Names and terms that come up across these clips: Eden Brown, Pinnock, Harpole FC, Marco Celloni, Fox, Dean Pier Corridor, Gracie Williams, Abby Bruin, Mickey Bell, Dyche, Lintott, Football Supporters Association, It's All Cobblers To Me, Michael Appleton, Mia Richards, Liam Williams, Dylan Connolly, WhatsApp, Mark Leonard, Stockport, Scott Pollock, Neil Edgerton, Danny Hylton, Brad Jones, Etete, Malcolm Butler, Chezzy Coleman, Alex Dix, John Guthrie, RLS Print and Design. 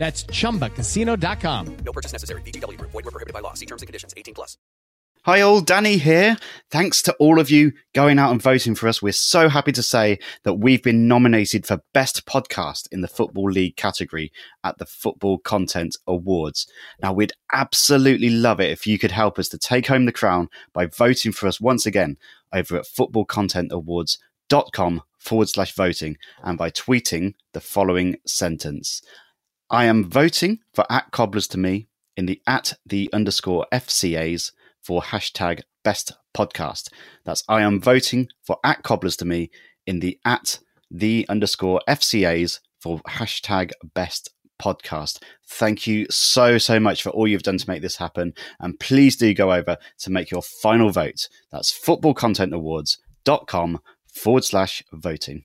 That's ChumbaCasino.com. No purchase necessary. VGW Group. Void where prohibited by law. See terms and conditions. 18 plus. Hi all, Danny here. Thanks to all of you going out and voting for us. We're so happy to say that we've been nominated for Best Podcast in the Football League category at the Football Content Awards. Now, we'd absolutely love it if you could help us to take home the crown by voting for us once again over at footballcontentawards.com/voting and by tweeting the following sentence. I am voting for @CobblersToMe in the @the_FCAs for hashtag best podcast. That's I am voting for @CobblersToMe in the @the_FCAs for hashtag best podcast. Thank you so much for all you've done to make this happen. And please do go over to make your final vote. That's footballcontentawards.com/voting.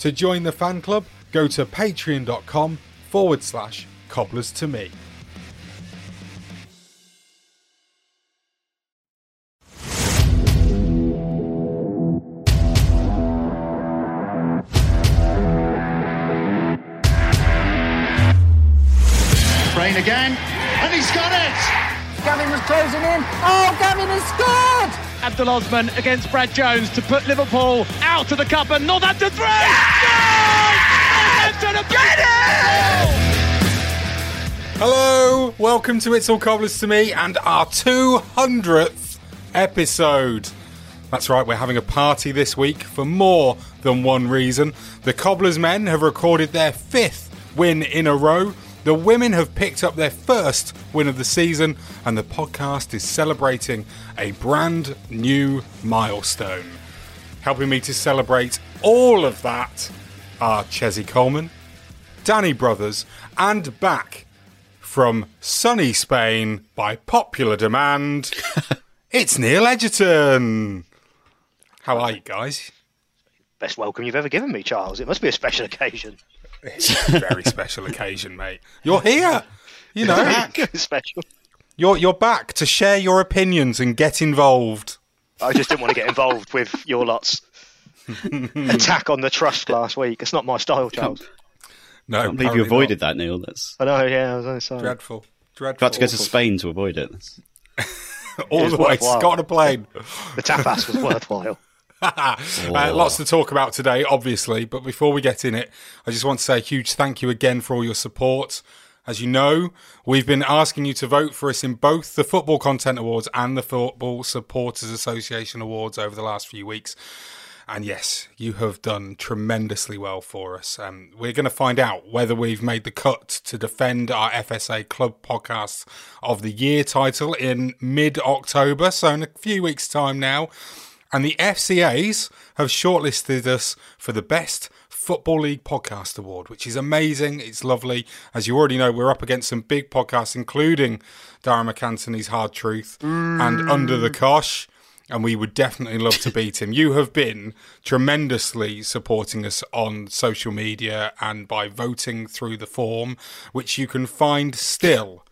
To join the fan club, go to patreon.com/cobblers to me. Rain again, and he's got it! Gavin was closing in. Oh, Gavin has scored! Abdul Osman against Brad Jones to put Liverpool out of the cup, and Northampton 3! Yes! Northampton get it! Hello, welcome to It's All Cobblers To Me and our 200th episode. That's right, we're having a party this week for more than one reason. The Cobblers men have recorded their 5th win in a row. The women have picked up their first win of the season, and the podcast is celebrating a brand new milestone. Helping me to celebrate all of that are Chezzy Coleman, Danny Brothers, and back from sunny Spain by popular demand, it's Neil Edgerton. How are you guys? Best welcome you've ever given me, Charles. It must be a special occasion. It's a very special occasion, mate. You're here, you know. It's special. You're back to share your opinions and get involved. I just didn't want to get involved with your lot's attack on the trust last week. It's not my style, Charles. No, I can't believe you avoided that, Neil. I know. Yeah, I was sorry. Dreadful. Got to go to Spain to avoid it. All the way. Got on a plane. The tapas was worthwhile. Lots to talk about today, obviously, but before we get in it, I just want to say a huge thank you again for all your support. As you know, we've been asking you to vote for us in both the Football Content Awards and the Football Supporters Association Awards over the last few weeks. And yes, you have done tremendously well for us. We're going to find out whether we've made the cut to defend our FSA Club Podcast of the Year title in mid-October, so in a few weeks' time now. And the FCAs have shortlisted us for the Best Football League Podcast Award, which is amazing. It's lovely. As you already know, we're up against some big podcasts, including Darren McAntony's Hard Truth and Under the Cosh. And we would definitely love to beat him. You have been tremendously supporting us on social media and by voting through the form, which you can find still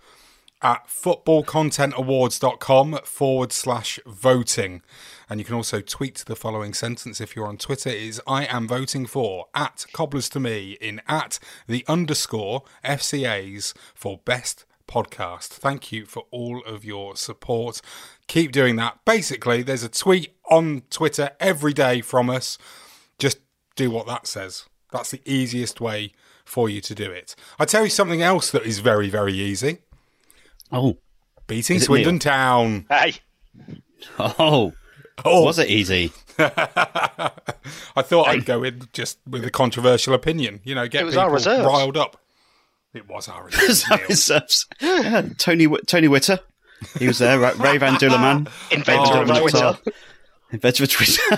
at footballcontentawards.com/voting. And you can also tweet the following sentence if you're on Twitter is, I am voting for @CobblersToMe in @_FCAs for best podcast. Thank you for all of your support. Keep doing that. Basically, there's a tweet on Twitter every day from us. Just do what that says. That's the easiest way for you to do it. I tell you something else that is very, very easy. Oh. Beating Swindon Town. Hey. Oh. Was it easy? I thought I'd go in just with a controversial opinion. You know, get people riled up. It was our reserves. Yeah, Tony Witter. He was there. Ray Van Duleman. Inventor of Twitter. Inventor of Twitter.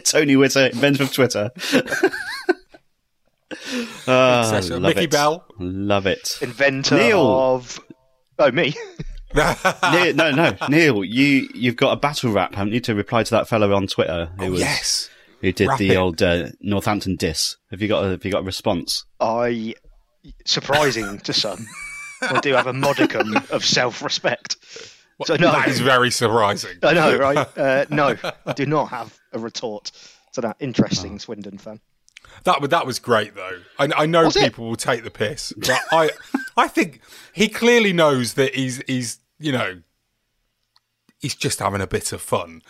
Tony Witter, inventor of Twitter. Mickey Bell. Love it. Inventor of... Oh, me. Neil, you've got a battle rap, haven't you, to reply to that fellow on Twitter who did the old Northampton diss. Have you got a response? Surprising to some, I do have a modicum of self-respect. So no, that is very surprising. I know, right? No, I do not have a retort to that. Interesting Swindon fan. That was great, though. I know people will take the piss, but I think he clearly knows that he's just having a bit of fun.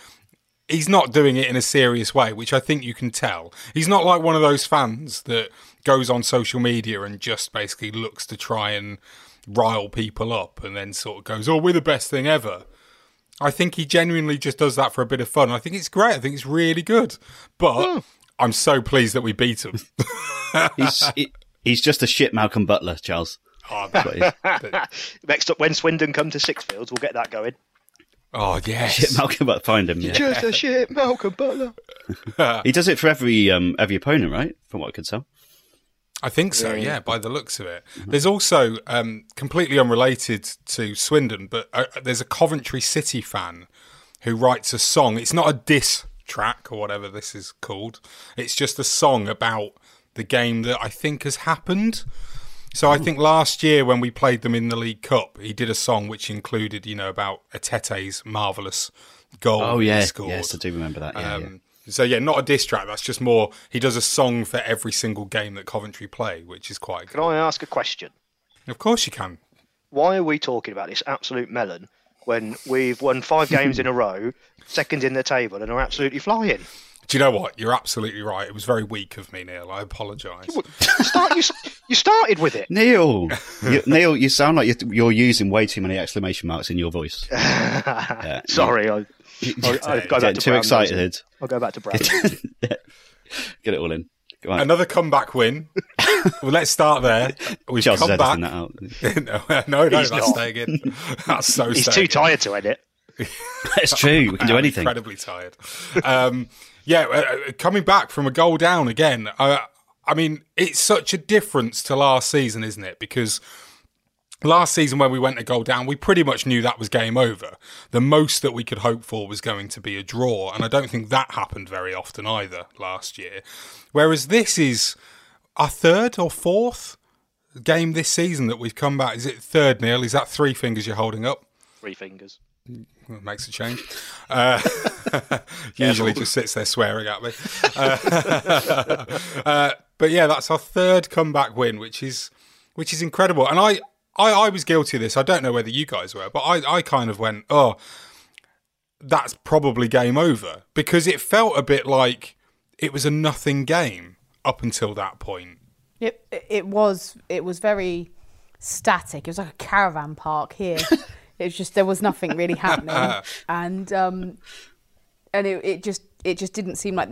He's not doing it in a serious way, which I think you can tell. He's not like one of those fans that goes on social media and just basically looks to try and rile people up and then sort of goes, oh, we're the best thing ever. I think he genuinely just does that for a bit of fun. I think it's great. I think it's really good. But... Mm. I'm so pleased that we beat him. He's just a shit Malcolm Butler, Charles. Oh, next up, when Swindon come to Sixfields, we'll get that going. Oh, yes. Shit Malcolm Butler. Find him, yeah. Just a shit Malcolm Butler. He does it for every opponent, right? From what I could tell. I think so, yeah, by the looks of it. Mm-hmm. There's also, completely unrelated to Swindon, but there's a Coventry City fan who writes a song. It's not a diss track or whatever this is called. It's just a song about the game that I think has happened. So I think last year when we played them in the League Cup, he did a song which included, about Atete's marvellous goal. Oh, yeah. He scored. Yes, I do remember that. Yeah. So, yeah, not a diss track. That's just more, he does a song for every single game that Coventry play, which is quite good. Can I ask a question? Of course you can. Why are we talking about this absolute melon when we've won 5 games in a row, second in the table, and are absolutely flying? Do you know what? You're absolutely right. It was very weak of me, Neil. I apologise. You started with it. Neil, you sound like you're using way too many exclamation marks in your voice. Sorry. I'll go back to too excited. I'll go back to Brad. Get it all in. Another comeback win. Well, let's start there. We've Charles come back. That out. No, he's that's not. Staying in. That's so he's too in. Tired to edit. That's true. We can do anything. Incredibly tired. Coming back from a goal down again. I mean, it's such a difference to last season, isn't it? Because last season when we went a goal down, we pretty much knew that was game over. The most that we could hope for was going to be a draw, and I don't think that happened very often either last year. Whereas this is our third or fourth game this season that we've come back. Is it third, Neil? Is that three fingers you're holding up? Three fingers. That makes a change. Usually just sits there swearing at me. But yeah, that's our third comeback win, which is incredible. And I was guilty of this. I don't know whether you guys were, but I kind of went, oh, that's probably game over. Because it felt a bit like it was a nothing game up until that point. It was very static. It was like a caravan park here. It was just, there was nothing really happening. And it just didn't seem like...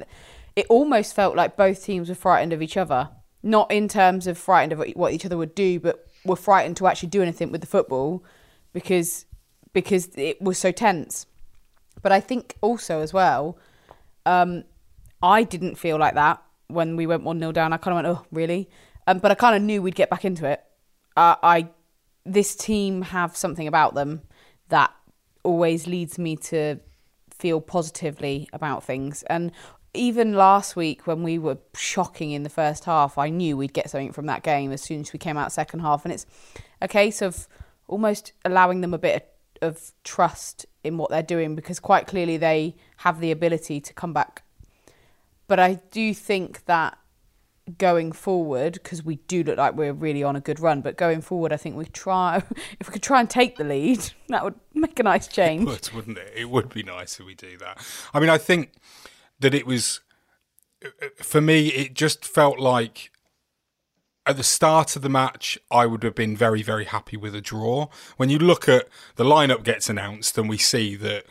it almost felt like both teams were frightened of each other. Not in terms of frightened of what each other would do, but were frightened to actually do anything with the football because it was so tense. But I think also as well, I didn't feel like that when we went 1-0 down. I kind of went, oh, really? But I kind of knew we'd get back into it. This team have something about them that always leads me to feel positively about things. And even last week when we were shocking in the first half, I knew we'd get something from that game as soon as we came out second half. And it's a case of almost allowing them a bit of trust in what they're doing, because quite clearly they have the ability to come back. But I do think that going forward, because we do look like we're really on a good run, but going forward I think we try, if we could try and take the lead, that would make a nice change. It would, wouldn't it? It would be nice if we do that. I mean, I think that it was, for me, it just felt like at the start of the match, I would have been very, very happy with a draw. When you look at the lineup gets announced and we see that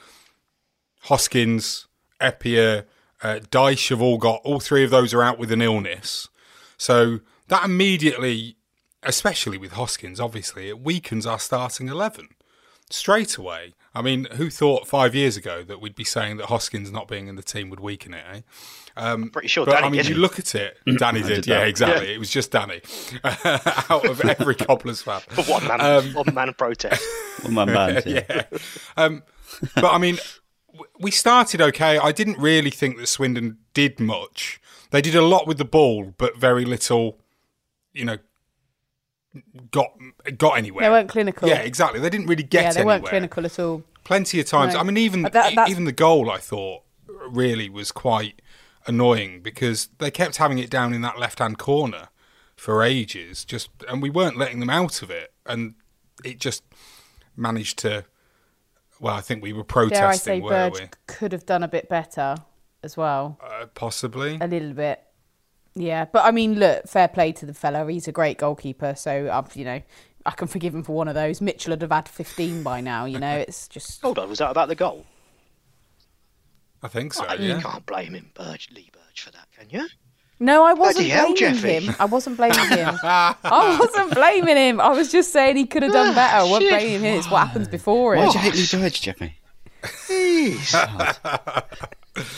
Hoskins, Epier, Dyche have all got, all three of those are out with an illness. So that immediately, especially with Hoskins, obviously, it weakens our starting 11 straight away. I mean, who thought 5 years ago that we'd be saying that Hoskins not being in the team would weaken it, eh? I'm pretty sure Danny did. You look at it, Danny did. Yeah, exactly. Yeah. It was just Danny out of every Cobblers fan. One man protest. One man band. Yeah. But I mean, we started okay. I didn't really think that Swindon did much. They did a lot with the ball, but very little, you know, got anywhere. They weren't clinical. Yeah, exactly. They didn't really get anywhere. Yeah, they weren't clinical at all. Plenty of times. No. I mean, even the goal, I thought, really was quite annoying because they kept having it down in that left-hand corner for ages, and we weren't letting them out of it. And it just managed to... Well, I think we were protesting, weren't we? Dare I say Burge could have done a bit better as well. Possibly. A little bit. Yeah, but I mean, look, fair play to the fella. He's a great goalkeeper, so I can forgive him for one of those. Mitchell would have had 15 by now, it's just... Hold on, was that about the goal? I think so, yeah. You can't blame him, Lee Burge, for that, can you? No, I wasn't blaming him. I wasn't blaming him. I was just saying he could have done better. I wasn't blaming him. It's what happens before it. Why did you hate Lee Burge, Jeffy?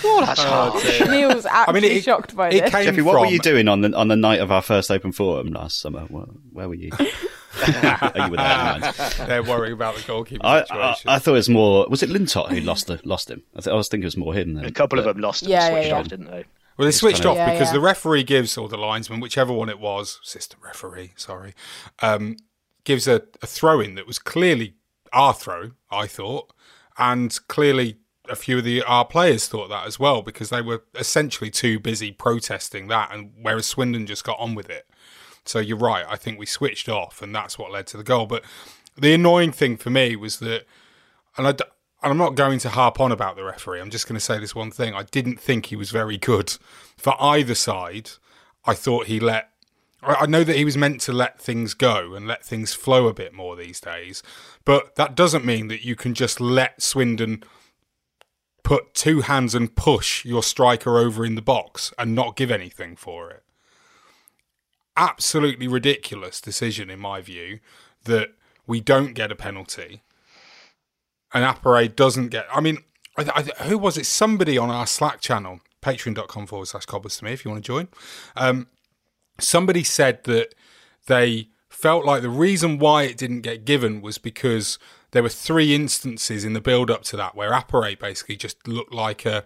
Oh, that's hard. Neil's actually shocked by this. Jeffy, what were you doing on the night of our first open forum last summer? Where were you? You were there. They're worrying about the goalkeeper situation. I thought it was more. Was it Lintott who lost him? I was thinking it was more him. Then, a couple of them lost and switched off, didn't they? Well, they switched off because the referee gives, or the linesman, whichever one it was, assistant referee, sorry, gives a throw-in that was clearly our throw, I thought, and clearly a few of our players thought that as well because they were essentially too busy protesting that, and whereas Swindon just got on with it. So you're right, I think we switched off and that's what led to the goal. But the annoying thing for me was that, and I'm not going to harp on about the referee. I'm just going to say this one thing. I didn't think he was very good for either side. I thought I know that he was meant to let things go and let things flow a bit more these days, but that doesn't mean that you can just let Swindon put two hands and push your striker over in the box and not give anything for it. Absolutely ridiculous decision, in my view, that we don't get a penalty. And Apparade doesn't get... I mean, who was it? Somebody on our Slack channel, patreon.com/cobblers to me, if you want to join. Somebody said that they felt like the reason why it didn't get given was because there were three instances in the build-up to that where Apparade basically just looked like a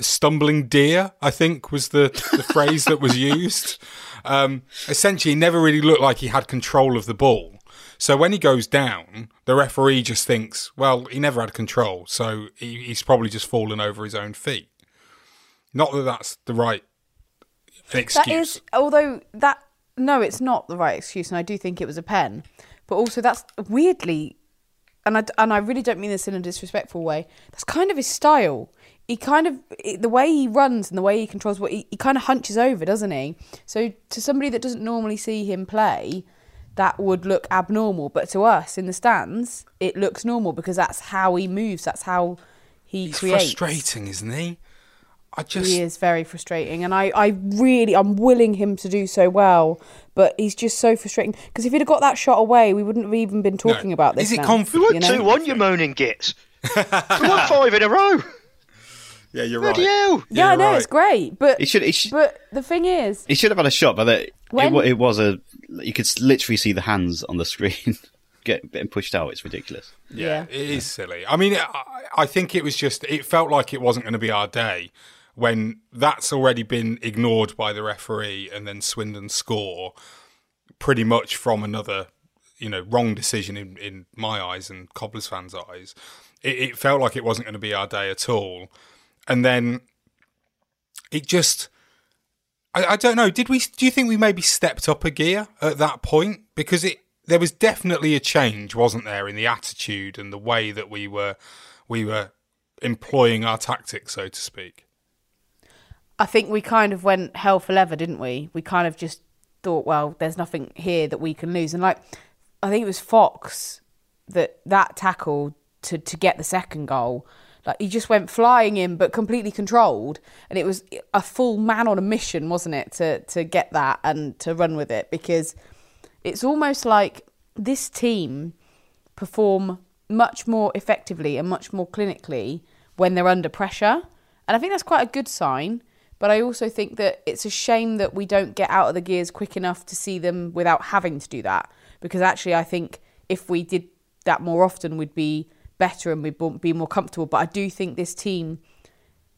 stumbling deer, I think was the phrase that was used. Essentially, he never really looked like he had control of the ball. So when he goes down, the referee just thinks, well, he never had control, so he's probably just fallen over his own feet. Not that that's the right excuse. No, it's not the right excuse, and I do think it was a pen. But also that's weirdly, and I really don't mean this in a disrespectful way, that's kind of his style. He kind of, the way he runs and the way he controls, he kind of hunches over, doesn't he? So to somebody that doesn't normally see him play... that would look abnormal. But to us in the stands, it looks normal because that's how he moves. That's how he creates. He's frustrating, isn't he? I just... He is very frustrating, and I'm willing him to do so well, but he's just so frustrating, because if he'd have got that shot away, we wouldn't have even been talking about this. Is it confident? You 2-1, you moaning gits. You won 5 in a row. Yeah, you're right. Hell. Yeah, I know, it's great, but but the thing is, he should have had a shot, but it was a. You could literally see the hands on the screen getting pushed out. It's ridiculous. Yeah. It is silly. I mean, I think it was just. It felt like it wasn't going to be our day when that's already been ignored by the referee, and then Swindon score pretty much from another, wrong decision in my eyes and Cobblers fans' eyes. It felt like it wasn't going to be our day at all. And then it just, I don't know. Do you think we maybe stepped up a gear at that point? Because there was definitely a change, wasn't there, in the attitude and the way that we were employing our tactics, so to speak. I think we kind of went hell for leather, didn't we? We kind of just thought, well, there's nothing here that we can lose. And I think it was Fox that tackle to get the second goal. He just went flying in, but completely controlled. And it was a full man on a mission, wasn't it, to get that and to run with it? Because it's almost like this team perform much more effectively and much more clinically when they're under pressure. And I think that's quite a good sign. But I also think that it's a shame that we don't get out of the gears quick enough to see them without having to do that. Because actually, I think if we did that more often, we'd be better and we'd be more comfortable. But I do think this team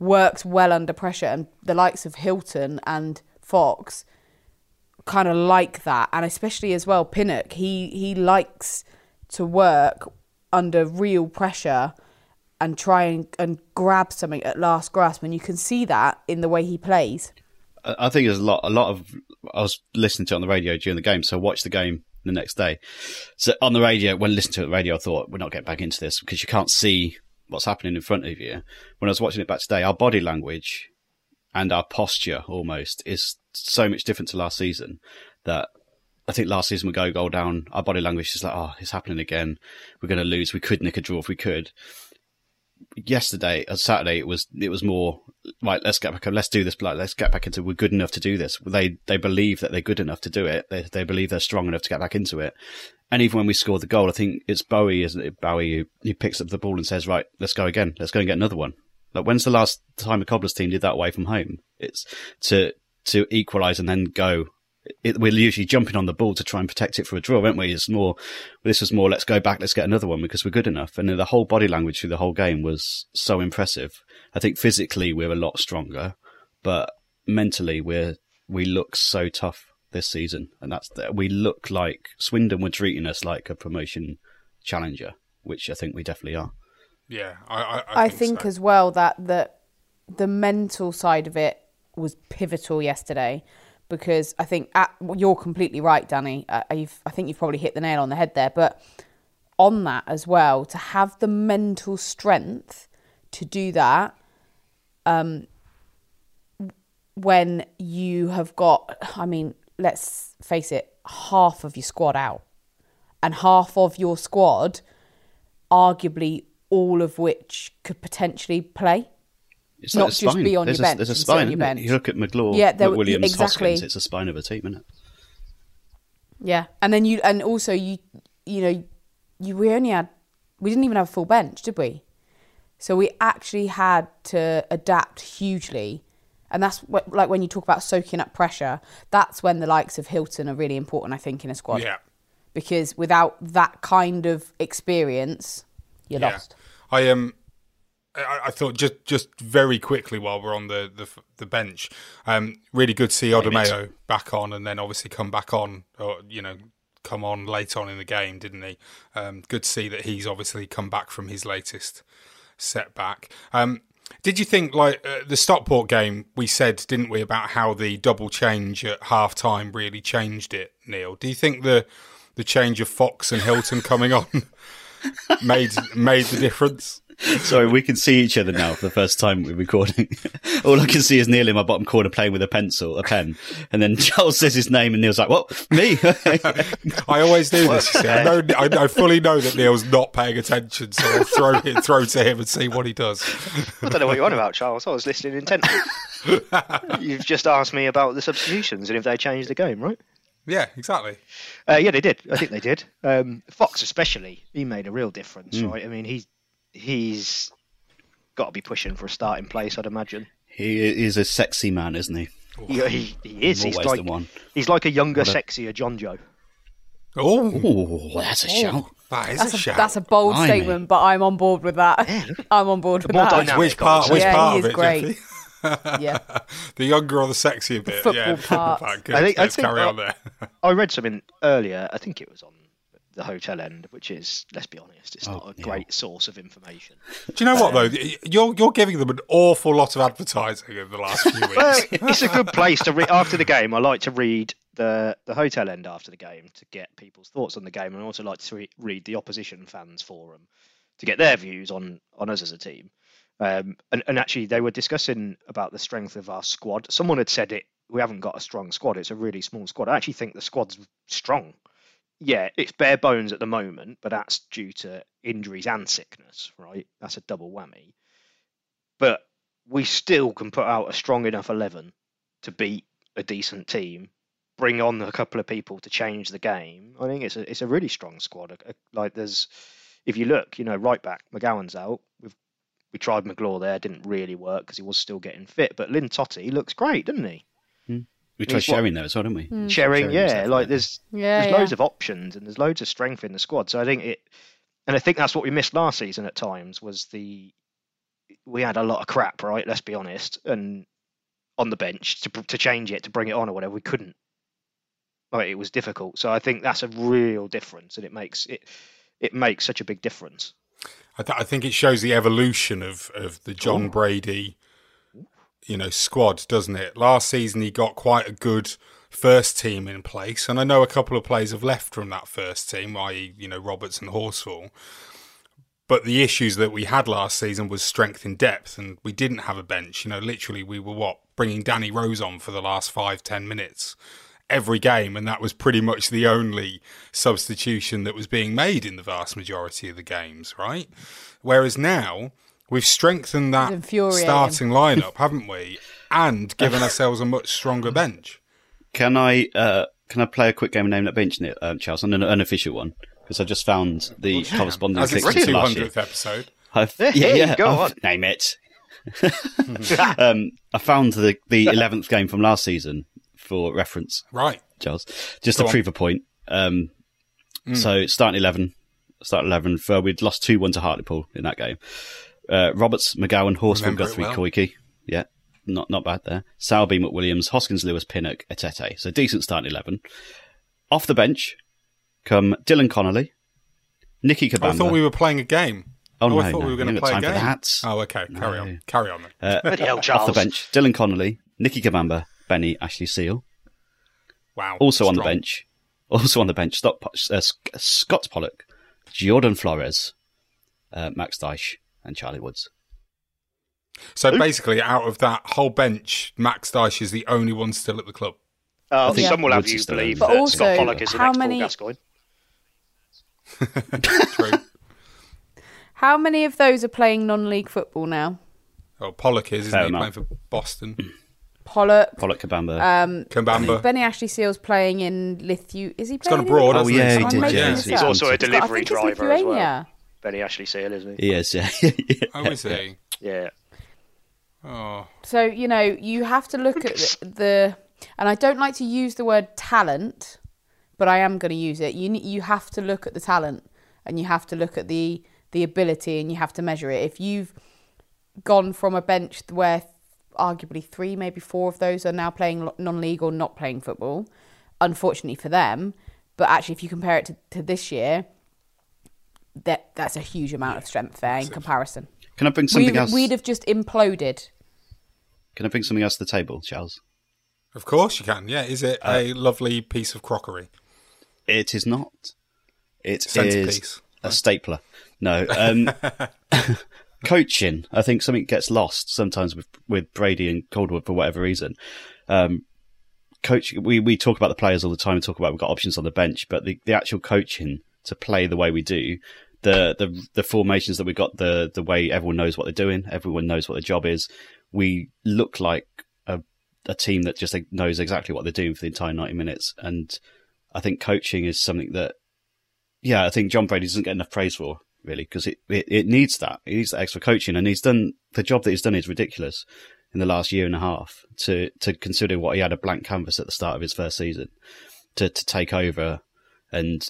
works well under pressure, and the likes of Hylton and Fox kind of like that, and especially as well Pinnock, he likes to work under real pressure and try and grab something at last grasp, and you can see that in the way he plays. I think there's a lot of I was listening to it on the radio during the game, so I watched the game the next day. So on the radio, when listening to it on the radio, I thought, we're not getting back into this because you can't see what's happening in front of you. When I was watching it back today, our body language and our posture almost is so much different to last season that I think last season we go goal down, our body language is like, oh, it's happening again. We're going to lose. We could nick a draw if we could. Yesterday, on Saturday, it was more right. Let's get back up. Let's do this. Let's get back into. We're good enough to do this. They believe that they're good enough to do it. They believe they're strong enough to get back into it. And even when we scored the goal, I think it's Bowie, isn't it? Bowie who picks up the ball and says, "Right, let's go again. Let's go and get another one." Like, when's the last time a Cobblers team did that away from home? It's to equalise and then go. We're usually jumping on the ball to try and protect it for a draw, aren't we? This was more, let's go back, let's get another one because we're good enough. And then the whole body language through the whole game was so impressive. I think physically we're a lot stronger, but mentally we look so tough this season. And we look like Swindon were treating us like a promotion challenger, which I think we definitely are. Yeah, I think so. As well that the mental side of it was pivotal yesterday. Because I think you're completely right, Danny. I think you've probably hit the nail on the head there. But on that as well, to have the mental strength to do that when you have got, I mean, let's face it, half of your squad out. And half of your squad, arguably all of which could potentially play. It's not like just spine. Be on your bench. There's a spine, isn't it? You look at McLaw, Williams, exactly. Hoskins, it's a spine of a team, isn't it? Yeah, and then we didn't even have a full bench, did we? So we actually had to adapt hugely, and that's what, like when you talk about soaking up pressure, that's when the likes of Hylton are really important, I think, in a squad. Yeah, because without that kind of experience, you're lost. I thought just very quickly while we're on the bench, really good to see Odomeo back on, and then obviously come on late on in the game, didn't he? Good to see that he's obviously come back from his latest setback. Did you think, the Stockport game, we said, didn't we, about how the double change at half-time really changed it, Neil? Do you think the change of Fox and Hylton coming on made the difference? Sorry, we can see each other now for the first time we're recording. All I can see is Neil in my bottom corner playing with a pen. And then Charles says his name and Neil's like, what? Me? I always do this. I fully know that Neil's not paying attention, so I'll throw to him and see what he does. I don't know what you're on about, Charles. I was listening intently. You've just asked me about the substitutions and if they changed the game, right? Yeah, exactly. Yeah, they did. I think they did. Fox especially, he made a real difference, right? I mean, he's got to be pushing for a starting place, I'd imagine. He is a sexy man, isn't he? Yeah, he is. He's like, a younger, sexier John Joe. Oh, that's a shout. That's a shout. That's a bold statement, but I'm on board with that. Yeah. I'm on board with that. Which part of it? Great. Yeah, the younger or the sexier bit. The football part. Good. I think carry on there. I read something earlier. I think it was on the hotel end, which is, let's be honest, it's not a great source of information. Do you know what though? You're giving them an awful lot of advertising in the last few weeks. Well, it's a good place to read after the game. I like to read the hotel end after the game to get people's thoughts on the game, and I also like to read the opposition fans forum to get their views on us as a team. And actually, they were discussing about the strength of our squad. Someone had said it. We haven't got a strong squad. It's a really small squad. I actually think the squad's strong. Yeah, it's bare bones at the moment, but that's due to injuries and sickness, right? That's a double whammy. But we still can put out a strong enough 11 to beat a decent team, bring on a couple of people to change the game. I think it's a really strong squad. Like if you look, right back, McGowan's out. We tried McGlaw there, didn't really work because he was still getting fit. But Lintott, he looks great, doesn't he? Mm. We tried Shering there as well, didn't we? Mm. Shering, yeah. Like there's loads of options and there's loads of strength in the squad. So I think I think that's what we missed last season at times was we had a lot of crap, right? Let's be honest. And on the bench to change it, to bring it on or whatever, we couldn't. Like it was difficult. So I think that's a real difference, and it makes such a big difference. I think it shows the evolution of the John Brady, squad, doesn't it? Last season, he got quite a good first team in place. And I know a couple of players have left from that first team, i.e., Roberts and Horsfall. But the issues that we had last season was strength in depth, and we didn't have a bench. Literally, we were, bringing Danny Rose on for the last 5-10 minutes every game, and that was pretty much the only substitution that was being made in the vast majority of the games, right? Whereas now we've strengthened that starting lineup, haven't we? And given ourselves a much stronger bench. Can I play a quick game and name that bench, Charles, an unofficial one? Because I just found the corresponding picture to last year. As it's the 200th episode. Go on. Name it. I found the 11th game from last season. For reference, right, Charles, just to prove a point. So starting 11. We'd lost 2-1 to Hartlepool in that game. Roberts, McGowan, Horsman, Guthrie, Koike. Yeah, not bad there. Salby, McWilliams, Hoskins, Lewis, Pinnock, Etete. So decent starting 11. Off the bench come Dylan Connolly, Nicke Kabamba. I thought we were playing a game. Oh no, I thought we were going to play a game. Oh, okay. Carry on. Off the bench, Dylan Connolly, Nicke Kabamba, Benny Ashley-Seal. Wow. Also on the bench, Scott Pollock, Jordan Flores, Max Dyche, and Charlie Woods. So basically, out of that whole bench, Max Dyche is the only one still at the club. Some will have you believe that also, Scott Pollock is the next Paul Gascoigne. True. How many of those are playing non-league football now? Oh, Pollock is, isn't he? Playing for Boston. Pollock, Kabamba. Benny Ashley-Seal's playing in Lithuania. Is he playing? He's gone abroad. Oh yeah, he did. Yeah. He's also a delivery driver as well. Benny Ashley-Seal, isn't he? Yes. Yeah. Oh, is he? Yeah. Oh. So you have to look at the, and I don't like to use the word talent, but I am going to use it. You have to look at the talent, and you have to look at the ability, and you have to measure it. If you've gone from a bench where arguably 3, maybe 4 of those are now playing non-league or not playing football, unfortunately for them. But actually, if you compare it to this year, that's a huge amount of strength there in comparison. Can I bring something else? We'd have just imploded. Can I bring something else to the table, Charles? Of course you can, yeah. Is it a lovely piece of crockery? It is not. It is a stapler. No. coaching. I think something gets lost sometimes with Brady and Calderwood for whatever reason. Coach, we talk about the players all the time and talk about we've got options on the bench, but the actual coaching to play the way we do, the formations that we've got, the way everyone knows what they're doing, everyone knows what their job is. We look like a team that just knows exactly what they're doing for the entire 90 minutes. And I think coaching is something that, I think John Brady doesn't get enough praise for, really, because it needs that. It needs that extra coaching. And he's done the job that he's done is ridiculous in the last year and a half to consider what he had a blank canvas at the start of his first season to take over and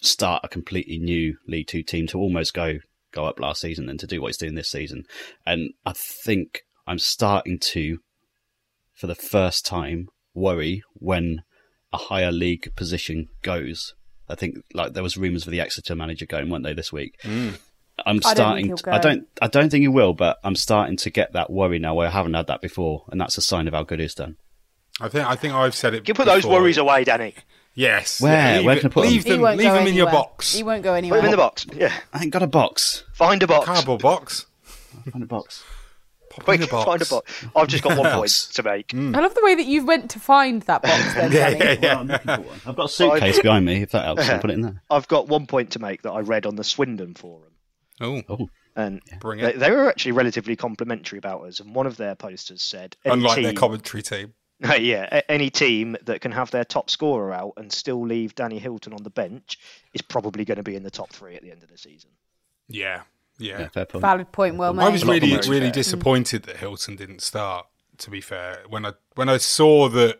start a completely new League Two team to almost go up last season and to do what he's doing this season. And I think I'm starting to, for the first time, worry when a higher league position goes. I think there was rumours of the Exeter manager going, weren't they, this week? Mm. I don't think he will, but I'm starting to get that worry now where I haven't had that before, and that's a sign of how good he's done. I think I've said it. Can you put those worries away, Danny? Yes. Where can I put them? Leave them in your box. He won't go anywhere. Put them in the box. Yeah. I ain't got a box. Find a box. Cardboard box. Find a box. Quick, find a box. I've just got one point to make. Mm. I love the way that you went to find that box then, Danny. Well, I'm looking for one. I've got a suitcase behind me, if that helps. I'll put it in there. I've got one point to make that I read on the Swindon forum. Oh. And they were actually relatively complimentary about us, and one of their posters said... Unlike their commentary team. Yeah, any team that can have their top scorer out and still leave Danny Hylton on the bench is probably going to be in the top three at the end of the season. Yeah, fair point. Valid point, well made. I was really disappointed that Hylton didn't start, to be fair. When I saw that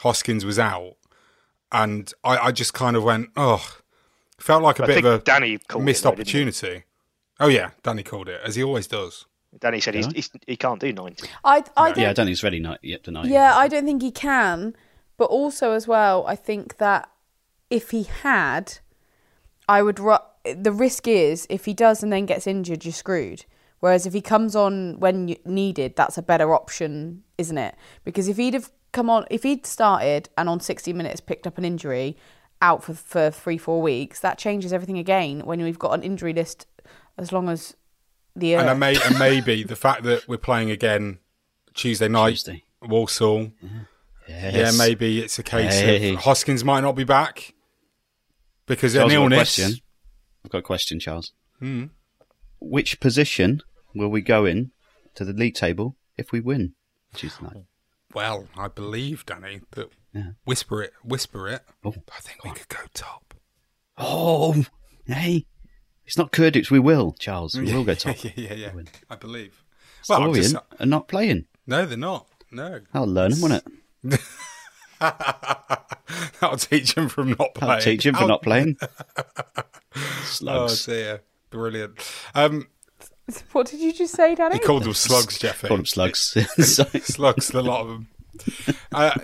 Hoskins was out, and I just kind of went, felt like a bit of a missed opportunity. Oh yeah, Danny called it, as he always does. Danny said he can't do 90. I don't think he's ready yet to 90. Yeah, I don't think he can. But also as well, I think that if he had, the risk is if he does and then gets injured, you're screwed. Whereas if he comes on when needed, that's a better option, isn't it? Because if he'd have come on, if he'd started and on 60 minutes picked up an injury, out for 3-4 weeks, that changes everything again when we've got an injury list as long as the earth. And maybe the fact that we're playing again Tuesday night, Walsall, yes. Yeah, maybe it's a case of Hoskins might not be back because of an illness. I've got a question, Charles. Mm. Which position will we go in to the league table if we win Tuesday night? Well, I believe, Danny, that whisper it. Oh. I think we could go top. Oh, hey. It's not Kurduks. We will, Charles. We will go top. Yeah. We'll I believe. Well, I'm just... are not playing. No, they're not. No. I'll learn them, won't it? I'll teach him from not playing. Slugs. Oh dear, brilliant. What did you just say, Danny? He called them slugs, Jeffy. Called them slugs. Slugs, a lot of them.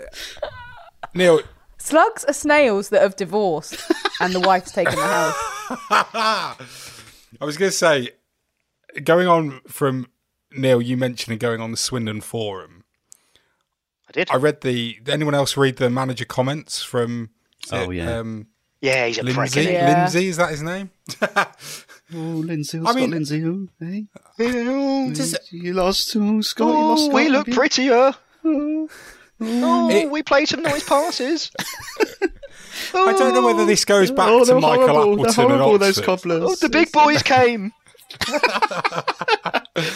Neil, slugs are snails that have divorced and the wife's taken the house. I was going to say, going on from Neil, you mentioned going on the Swindon forum. I did. I read did anyone else read the manager comments from... he's a prick. Lindsay, is that his name? Lindsay. Lindsay. You lost to Scott. We look prettier. We play some nice passes. I don't know whether this goes back to Michael Appleton and all those cobblers. The big boys came.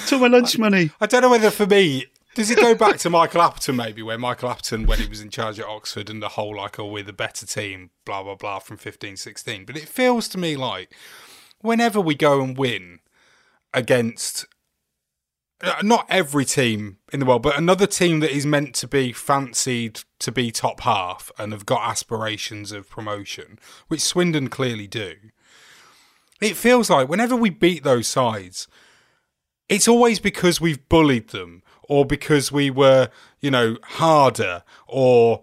Took my lunch money. I don't know whether for me... Does it go back to Michael Appleton, maybe, where Michael Appleton, when he was in charge at Oxford and the whole, we're the better team, blah, blah, blah, from 15-16. But it feels to me like whenever we go and win against, not every team in the world, but another team that is meant to be fancied to be top half and have got aspirations of promotion, which Swindon clearly do, it feels like whenever we beat those sides, it's always because we've bullied them, or because we were, harder, or,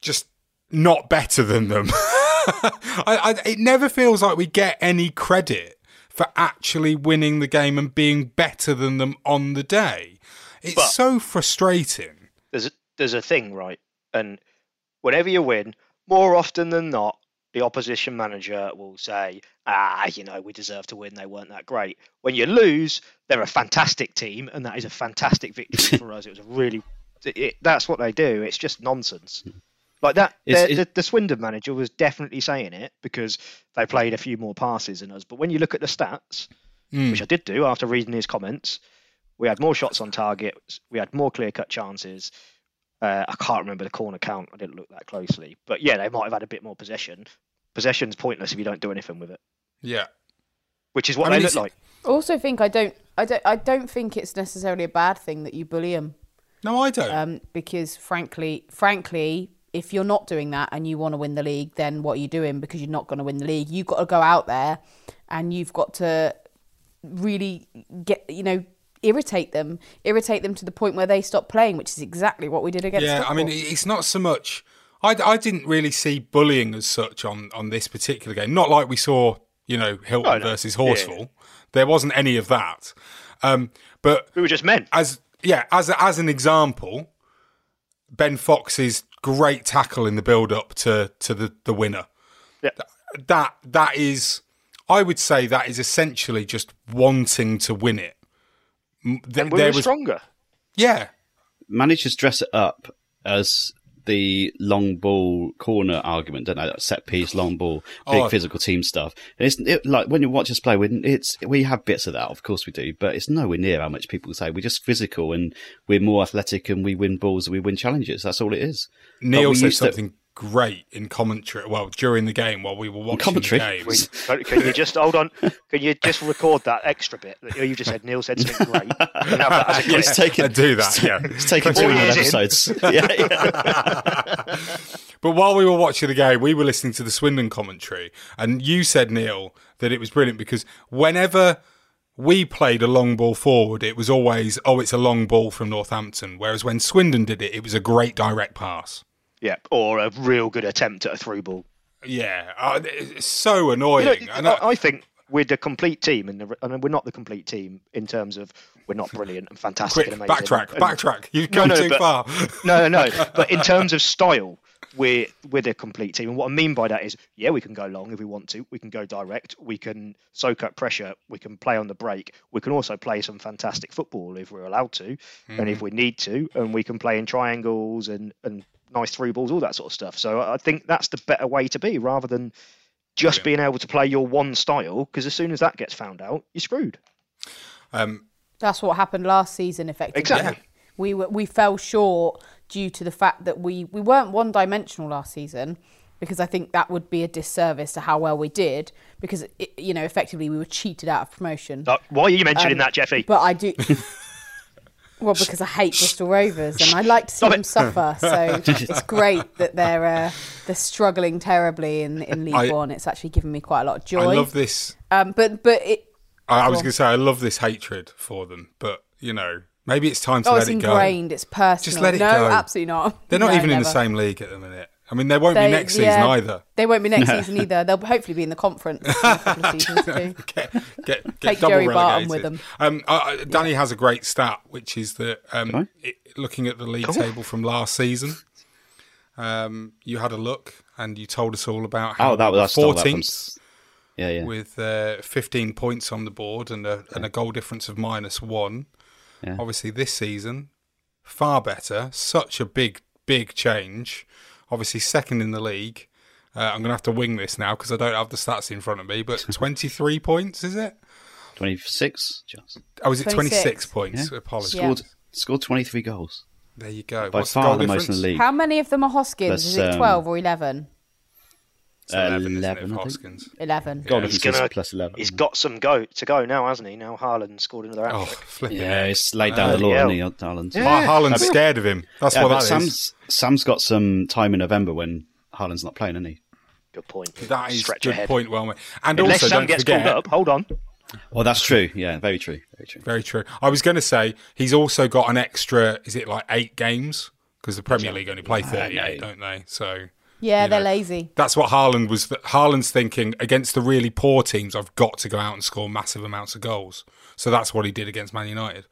just not better than them. It never feels like we get any credit for actually winning the game and being better than them on the day. But so frustrating. There's a thing, right? And whenever you win, more often than not, the opposition manager will say, we deserve to win. They weren't that great. When you lose, they're a fantastic team, and that is a fantastic victory for us. It was a really... That's what they do. It's just nonsense. Like that, the Swindon manager was definitely saying it because they played a few more passes than us. But when you look at the stats, which I did do after reading his comments, we had more shots on target. We had more clear-cut chances. I can't remember the corner count. I didn't look that closely. But yeah, they might have had a bit more possession. Possession's pointless if you don't do anything with it. Yeah. Which is what they look like. I also think I don't think it's necessarily a bad thing that you bully them. No, I don't. Because frankly, if you're not doing that and you want to win the league, then what are you doing? Because you're not going to win the league. You've got to go out there and you've got to really get, irritate them to the point where they stop playing, which is exactly what we did against Stockport. I mean, it's not so much. I didn't really see bullying as such on this particular game. Not like we saw, Hylton versus Horsfall. Yeah. There wasn't any of that. But we were just men. As an example, Ben Fox's great tackle in the build-up to the winner. Yeah. That is, I would say that is essentially just wanting to win it. And we were stronger. Yeah. Managers dress it up as the long ball corner argument, don't they? That set piece, long ball, big physical team stuff. And it's like when you watch us play, we have bits of that, of course we do, but it's nowhere near how much people say we're just physical and we're more athletic and we win balls and we win challenges. That's all it is. Neil said something great in commentary. Well, during the game while we were watching commentary. The game. Can you just hold on? Can you just record that extra bit? You just said Neil said something great. It's taken. Do that. Yeah, it's taken 200 episodes. Yeah. But while we were watching the game, we were listening to the Swindon commentary, and you said, Neil, that it was brilliant because whenever we played a long ball forward, it was always it's a long ball from Northampton. Whereas when Swindon did it, it was a great direct pass. Yeah, or a real good attempt at a through ball. Yeah, it's so annoying. I think we're the complete team, and we're not the complete team in terms of we're not brilliant and fantastic and amazing. Backtrack. You've gone too far. No. But in terms of style, we're the complete team. And what I mean by that is, yeah, we can go long if we want to. We can go direct. We can soak up pressure. We can play on the break. We can also play some fantastic football if we're allowed to, and if we need to. And we can play in triangles and nice through balls, all that sort of stuff. So I think that's the better way to be rather than just being able to play your one style, because as soon as that gets found out, you're screwed. That's what happened last season, effectively. Exactly. We fell short due to the fact that we weren't one-dimensional last season, because I think that would be a disservice to how well we did, because, effectively we were cheated out of promotion. Why are you mentioning that, Jeffy? But I do... Well, because I hate Bristol Rovers and I like to see them suffer. So it's great that they're struggling terribly in League One. It's actually given me quite a lot of joy. I love this. I was going to say I love this hatred for them, but maybe it's time to let it go. It's ingrained. It's personal. Just let it go. No, absolutely not. They're not even in the same league at the minute. I mean, they won't be next season either. They won't be next season either. They'll hopefully be in the conference in a couple of seasons too. Take Jerry Barton with them. Danny has a great stat, which is that looking at the league table from last season, you had a look and you told us all about how that was 14th with 15 points on the board and a goal difference of -1. Yeah. Obviously, this season, far better. Such a big change. Obviously, second in the league. I'm going to have to wing this now because I don't have the stats in front of me, but 23 points, is it? 26. Oh, is it 26 points? Yeah. Apologies. Scored 23 goals. There you go. By far the most in the league. How many of them are Hoskins? Is it 12 or 11? It's 11, Hoskins. 11. Yeah. Plus 11. He's got some to go now, hasn't he? Now Haaland scored another hat-trick. He's laid down the law, hasn't he, Haaland? Yeah. Haaland's scared of him. That's what that is. Sam's got some time in November when Haaland's not playing, isn't he? Good point. That is a good point, well made. And unless Sam gets called up, hold on. Well, that's true. Yeah, very true. Very true. Very true. I was going to say, he's also got an extra, is it like 8 games? Because the Premier League only play 38, don't they? So... Yeah, they're lazy. That's what Haaland's thinking. Against the really poor teams, I've got to go out and score massive amounts of goals. So that's what he did against Man United.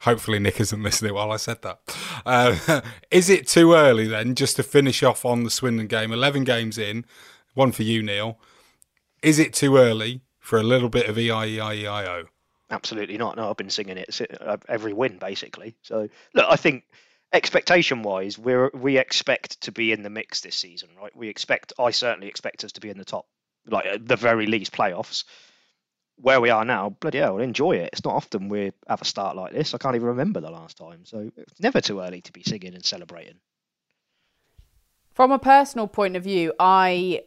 Hopefully Nick isn't listening while I said that. Is it too early then just to finish off on the Swindon game? 11 games in, One for you, Neil. Is it too early for a little bit of E-I-E-I-E-I-O? Absolutely not. No, I've been singing it every win, basically. So, look, I think expectation-wise, we expect to be in the mix this season, right? I certainly expect us to be in the top, like at the very least playoffs. Where we are now, bloody hell, enjoy it. It's not often we have a start like this. I can't even remember the last time. So it's never too early to be singing and celebrating. From a personal point of view, I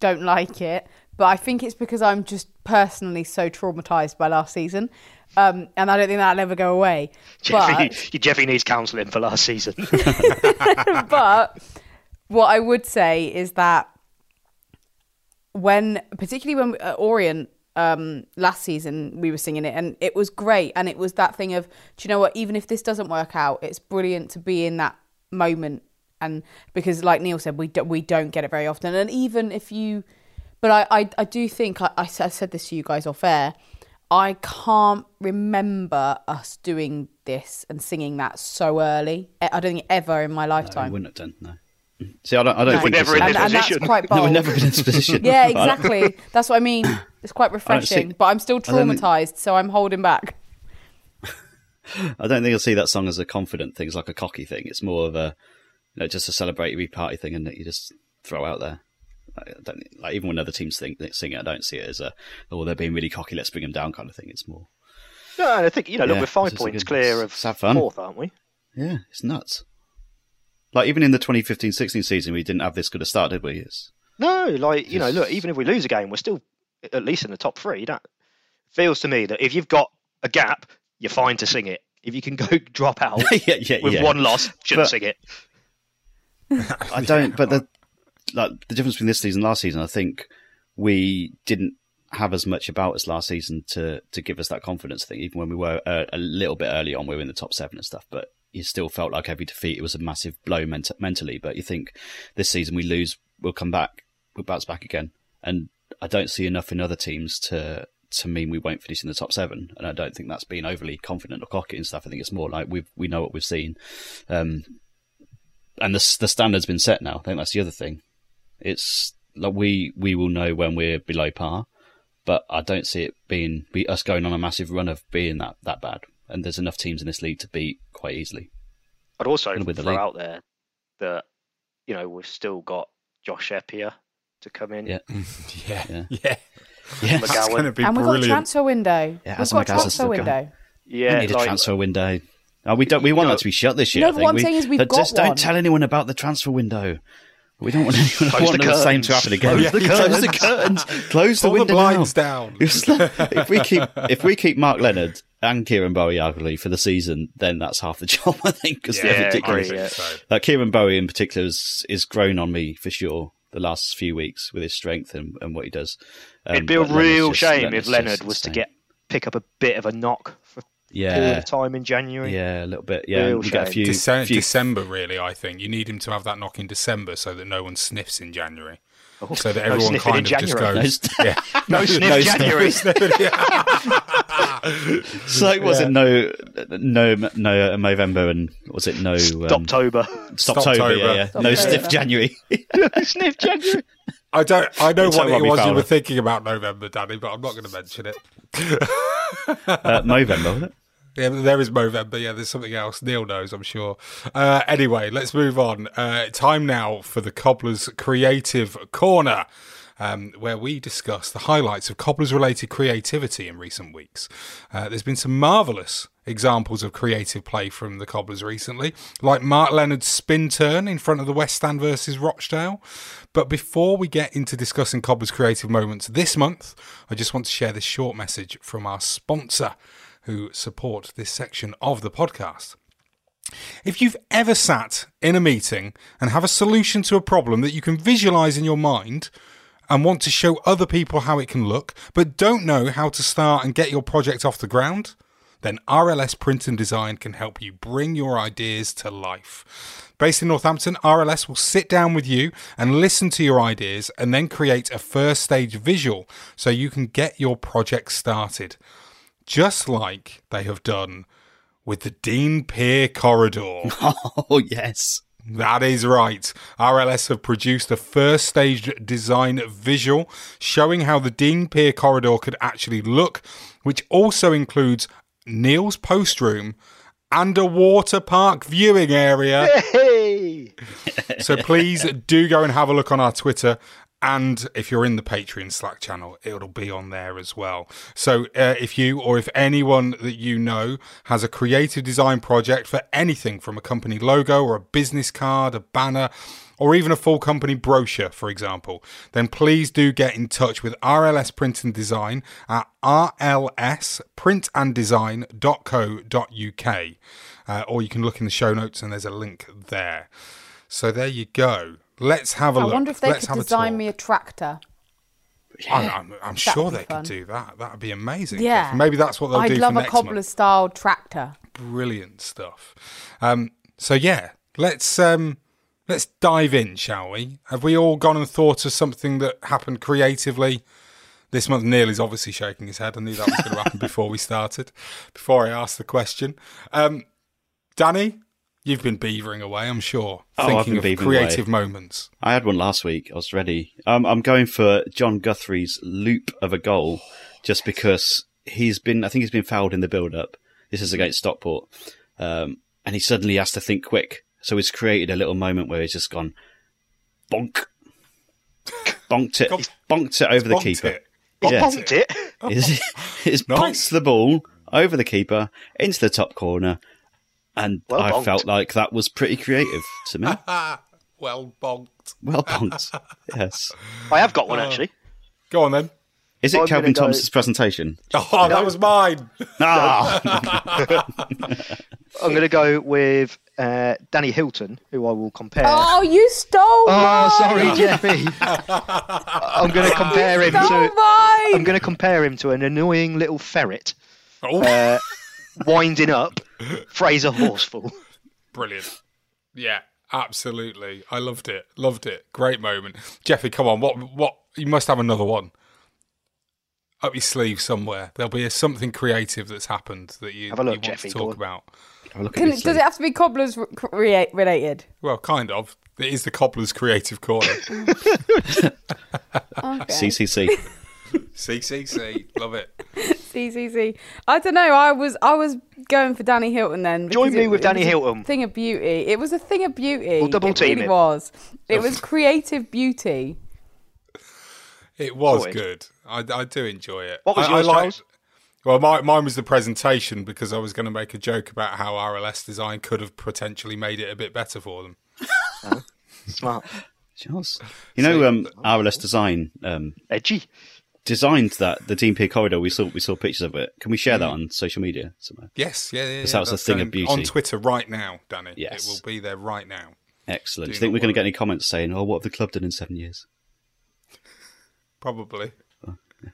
don't like it, but I think it's because I'm just personally so traumatised by last season. And I don't think that'll ever go away. Jeffy needs counselling for last season. But what I would say is that particularly when Orient, last season we were singing it and it was great, and it was that thing of, do you know what, even if this doesn't work out, it's brilliant to be in that moment. And because, like Neil said, we don't get it very often. And even if you, but I do think I said this to you guys off air, I can't remember us doing this and singing that so early. I don't think ever in my lifetime. No, we wouldn't have done, no. See, I don't think we're never in this position. That's quite bold. No, we're never in this position. Yeah, exactly. That's what I mean. It's quite refreshing, but I'm still traumatised, so I'm holding back. I don't think I'll see that song as a confident thing, it's like a cocky thing. It's more of a, just a celebratory party thing, and that you just throw out there. I don't, even when other teams sing it, I don't see it as a, they're being really cocky, let's bring them down kind of thing. It's more. No, and I think, we're 5 points clear of fourth, aren't we? Yeah, it's nuts. Like, even in the 2015-16 season, we didn't have this good a start, did we? Even if we lose a game, we're still at least in the top three. That feels to me that if you've got a gap, you're fine to sing it. If you can go drop out with one loss, shouldn't sing it. I don't, but the difference between this season and last season, I think we didn't have as much about us last season to give us that confidence thing, even when we were a little bit early on, we were in the top seven and stuff, but you still felt like every defeat, it was a massive blow mentally, but you think this season we lose, we'll come back, we'll bounce back again. And I don't see enough in other teams to mean we won't finish in the top seven. And I don't think that's being overly confident or cocky and stuff. I think it's more like we know what we've seen. And the standard's been set now. I think that's the other thing. It's like we will know when we're below par, but I don't see it being us going on a massive run of being that bad. And there's enough teams in this league to beat quite easily. I'd also throw out there that, we've still got Josh Epp here to come in. Yeah. That's going to be brilliant. And we've got a transfer window. Yeah, we've got a transfer window. Yeah, we need a transfer window. Oh, we want that to be shut this year. What I'm saying is we've got just one. Don't tell anyone about the transfer window. We don't want the same to happen again. Close the curtains. Close the window. Pull the blinds down. If we keep Mark Leonard and Kieron Bowie arguably for the season, then that's half the job, I think. Because they're ridiculous. Kieron Bowie in particular is grown on me for sure the last few weeks with his strength and what he does. It'd be a real shame if Leonard was to pick up a bit of a knock for period of time in January. Yeah, a little bit. Yeah, real shame. Get a few, December, really, I think. You need him to have that knock in December so that no one sniffs in January. Oh, so that everyone kind of just goes... No sniff January. So it wasn't no November and... Was it no... Stoptober. Stoptober, yeah. Stoptober. No sniff January. No sniff January. I know what it was you were thinking about November, Danny, but I'm not going to mention it. November, wasn't it? Yeah, there is Movember. Yeah, there's something else. Neil knows, I'm sure. Anyway, let's move on. Time now for the Cobblers Creative Corner, where we discuss the highlights of Cobblers-related creativity in recent weeks. There's been some marvellous examples of creative play from the Cobblers recently, like Mark Leonard's spin turn in front of the West Stand versus Rochdale. But before we get into discussing Cobblers' creative moments this month, I just want to share this short message from our sponsor, who support this section of the podcast. If you've ever sat in a meeting and have a solution to a problem that you can visualise in your mind and want to show other people how it can look, but don't know how to start and get your project off the ground, then RLS Print and Design can help you bring your ideas to life. Based in Northampton, RLS will sit down with you and listen to your ideas and then create a first stage visual so you can get your project started. Just like they have done with the Dean Pier Corridor. Oh, yes. That is right. RLS have produced the first staged design visual showing how the Dean Pier Corridor could actually look, which also includes Neil's post room and a water park viewing area. Hey! So please do go and have a look on our Twitter. And if you're in the Patreon Slack channel, it'll be on there as well. So if you or if anyone that you know has a creative design project for anything from a company logo or a business card, a banner, or even a full company brochure, for example, then please do get in touch with RLS Print and Design at rlsprintanddesign.co.uk. Or you can look in the show notes and there's a link there. So there you go. Let's have a look. I wonder if they could design me a tractor. I'm sure they could do that. That would be amazing. Yeah. Maybe that's what they'll do for next month. I'd love a cobbler-style tractor. Brilliant stuff. So, yeah, let's dive in, shall we? Have we all gone and thought of something that happened creatively this month? Neil is obviously shaking his head. I knew that was going to happen before we started, before I asked the question. Danny? You've been beavering away, I'm sure, thinking of creative moments. I had one last week. I was ready. I'm going for John Guthrie's loop of a goal just because I think he's been fouled in the build-up. This is against Stockport. And he suddenly has to think quick. So he's created a little moment where he's just gone, bonk. Bonked it. He's bonked it over the keeper. He's bonked the ball over the keeper into the top corner. And well, I bonked. Felt like that was pretty creative to me. Well bonked. Well bonked, yes. I have got one, actually. Go on, then. Is it Calvin Thomas's presentation? Oh, that was mine. I'm going to go with Danny Hylton, who I will compare. Oh, you stole mine! Oh, sorry, Jeffy. I'm going to compare him to an annoying little ferret. Oh. Winding up Fraser Horsefall. Brilliant. Yeah, absolutely. I loved it. Great moment. Jeffy, come on. What? You must have another one up your sleeve somewhere. There'll be something creative that's happened that you, want Jeffy, to talk about. Does it have to be Cobblers related? Well, kind of. It is the Cobblers Creative Corner. CCC. CCC. Love it. CCC. I don't know. I was going for Danny Hylton then. Join me with Danny Hylton. Thing of beauty. It was a thing of beauty. Well, double team it. It was. It was creative beauty. It was good. I do enjoy it. What was yours, Charles? Well, mine was the presentation because I was going to make a joke about how RLS Design could have potentially made it a bit better for them. Smart. Charles. You know, RLS Design. Edgy. Designed that, the Dean Pier Corridor, we saw pictures of it. Can we share that on social media somewhere? Yes, yeah. Because that was a thing of beauty. On Twitter right now, Danny. Yes. It will be there right now. Excellent. Do you think we're going to get any comments saying, oh, what have the club done in 7 years? Probably. Oh, yeah.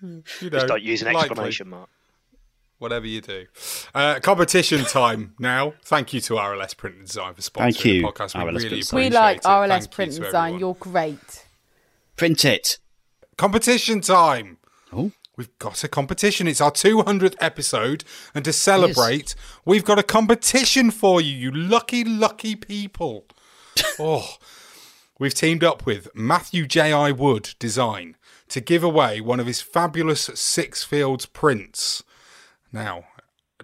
You know, just don't use an exclamation mark. Whatever you do. Competition time now. Thank you to RLS Print and Design for sponsoring the podcast. We really appreciate it. We like RLS Print and Design. You're great. Print it. Competition time. Oh. We've got a competition. It's our 200th episode. And to celebrate, we've got a competition for you, you lucky, lucky people. We've teamed up with Matthew J.I. Wood Design to give away one of his fabulous Sixfields prints. Now,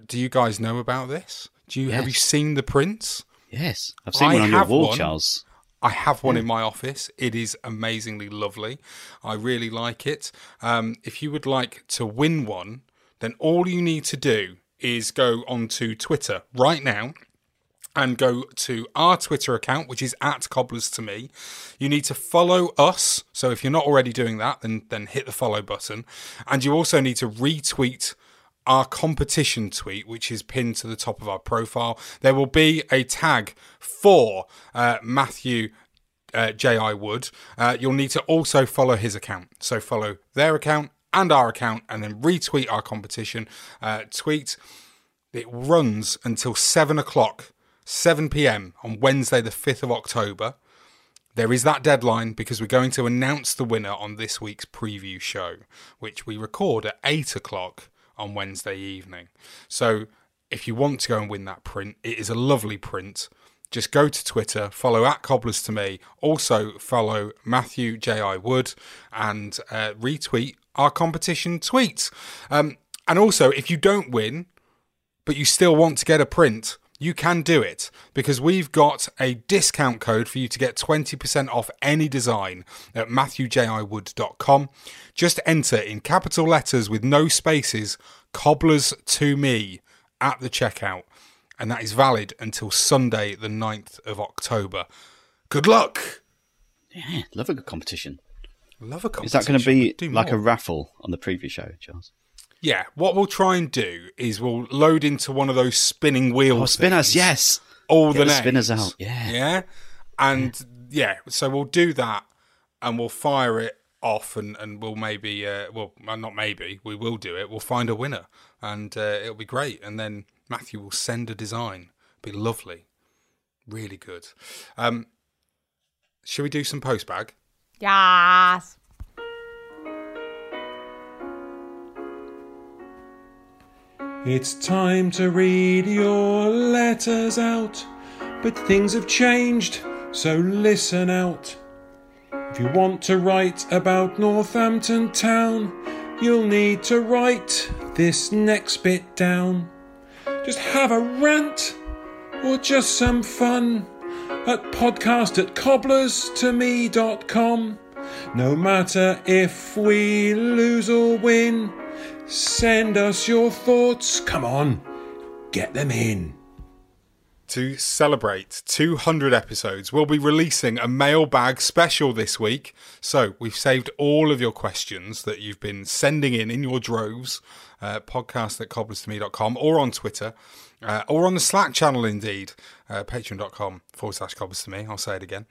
do you guys know about this? Have you seen the prints? Yes. I've seen one on your wall, Charles. I have one in my office. It is amazingly lovely. I really like it. If you would like to win one, then all you need to do is go onto Twitter right now and go to our Twitter account, which is at Cobblers To Me. You need to follow us. So if you're not already doing that, then hit the follow button. And you also need to retweet our competition tweet, which is pinned to the top of our profile. There will be a tag for Matthew J.I. Wood. You'll need to also follow his account. So follow their account and our account and then retweet our competition tweet. It runs until 7 p.m. on Wednesday, the 5th of October. There is that deadline because we're going to announce the winner on this week's preview show, which we record at 8 o'clock on Wednesday evening. So if you want to go and win that print, it is a lovely print. just go to Twitter, follow @CobblersToMe, also follow Matthew J.I. Wood, and retweet our competition tweet. And also, if you don't win, but you still want to get a print, you can do it, because we've got a discount code for you to get 20% off any design at MatthewJIWood.com. Just enter in capital letters with no spaces, Cobblers to Me at the checkout. And that is valid until Sunday, the 9th of October. Good luck! Yeah, love a good competition. Love a competition. Is that going to be like a raffle on the preview show, Charles? Yeah, what we'll try and do is we'll load into one of those spinning wheels. Oh, spinners, yes. All the names. Spinners out, yeah. Yeah, and yeah, so we'll do that and we'll fire it off and we'll maybe, well, not maybe, we will do it. We'll find a winner and it'll be great. And then Matthew will send a design. It'll be lovely. Really good. Should we do some postbag? Yes. It's time to read your letters out, but things have changed, so listen out. If you want to write about Northampton Town, you'll need to write this next bit down. Just have a rant, or just some fun, at podcast@cobblerstome.com. No matter if we lose or win, send us your thoughts. Come on, get them in. To celebrate 200 episodes, we'll be releasing a mailbag special this week. So we've saved all of your questions that you've been sending in your droves, podcast@cobblerstome.com, or on Twitter, or on the Slack channel indeed, patreon.com/cobblers to me. I'll say it again.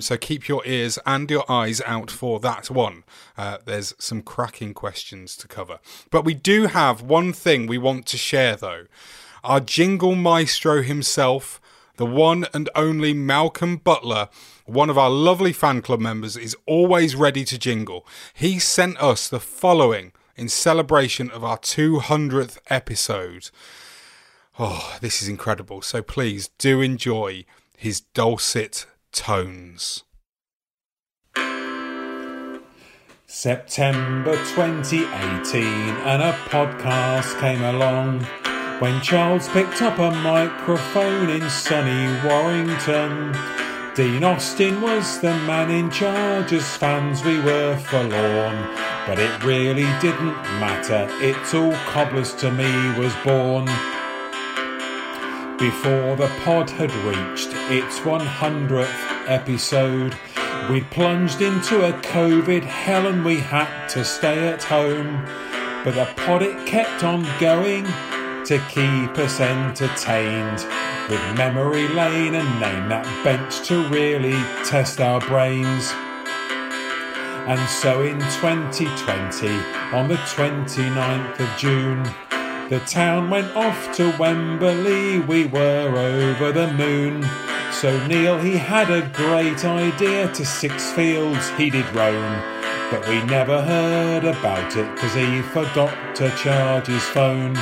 So keep your ears and your eyes out for that one. There's some cracking questions to cover. But we do have one thing we want to share though. Our jingle maestro himself, the one and only Malcolm Butler, one of our lovely fan club members, is always ready to jingle. He sent us the following in celebration of our 200th episode. Oh, this is incredible. So please do enjoy his dulcet tones. September 2018, and a podcast came along. When Charles picked up a microphone in sunny Warrington, Dean Austin was the man in charge. As fans we were forlorn, but it really didn't matter. It's All Cobblers to Me was born. Before the pod had reached its 100th episode, we'd plunged into a COVID hell and we had to stay at home. But the pod, it kept on going to keep us entertained, with memory lane and name that bench to really test our brains. And so in 2020, on the 29th of June, the town went off to Wembley, we were over the moon. So Neil, he had a great idea, to Sixfields he did roam, but we never heard about it, cos he forgot to charge his phone.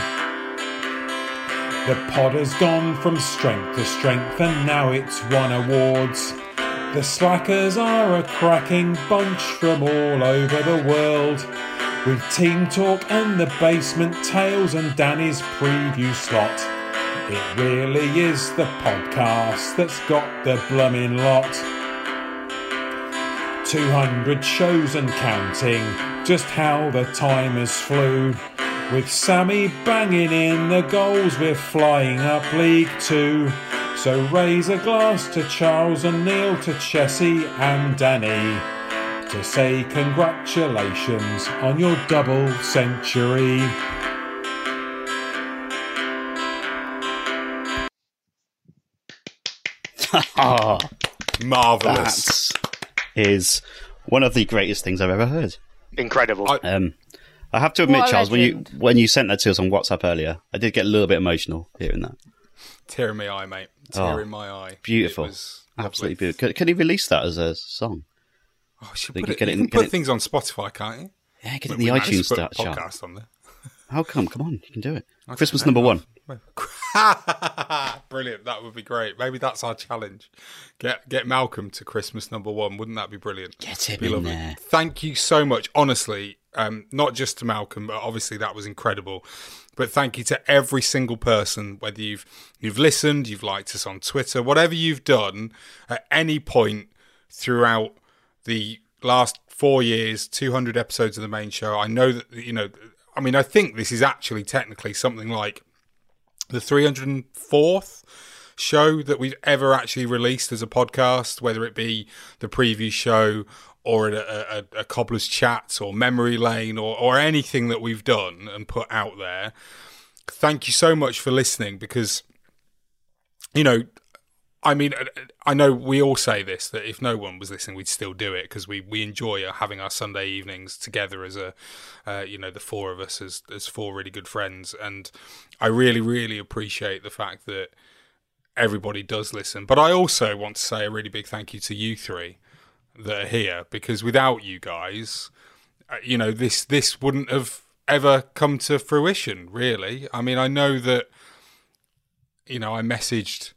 The pod has gone from strength to strength and now it's won awards. The slackers are a cracking bunch from all over the world, with team talk and the basement tales and Danny's preview slot. It really is the podcast that's got the bloomin' lot. 200 shows and counting, just how the timers flew. With Sammy banging in the goals, we're flying up League Two. So raise a glass to Charles and Neil, to Chessie and Danny, to say congratulations on your double century. Ah, marvellous. That is one of the greatest things I've ever heard. Incredible. I have to admit, Charles, when you sent that to us on WhatsApp earlier, I did get a little bit emotional hearing that. Tear in my eye, mate. Tear in my eye. Beautiful. Absolutely beautiful. Can he release that as a song? Oh, I should put things on Spotify, can't you? Yeah, get it in the iTunes podcast on there. How come? Come on, you can do it. Christmas number one. Brilliant. That would be great. Maybe that's our challenge. Get Malcolm to Christmas number one. Wouldn't that be brilliant? Get him in there. Thank you so much. Honestly, not just to Malcolm, but obviously that was incredible. But thank you to every single person, whether you've listened, you've liked us on Twitter, whatever you've done at any point throughout the last 4 years, 200 episodes of the main show. I know that, I mean, I think this is actually technically something like the 304th show that we've ever actually released as a podcast, whether it be the preview show or a Cobbler's Chat or Memory Lane or anything that we've done and put out there. Thank you so much for listening because, I mean, I know we all say this, that if no one was listening, we'd still do it because we enjoy having our Sunday evenings together as the four of us as four really good friends. And I really, really appreciate the fact that everybody does listen. But I also want to say a really big thank you to you three that are here, because without you guys, this wouldn't have ever come to fruition, really. I mean, I know that, I messaged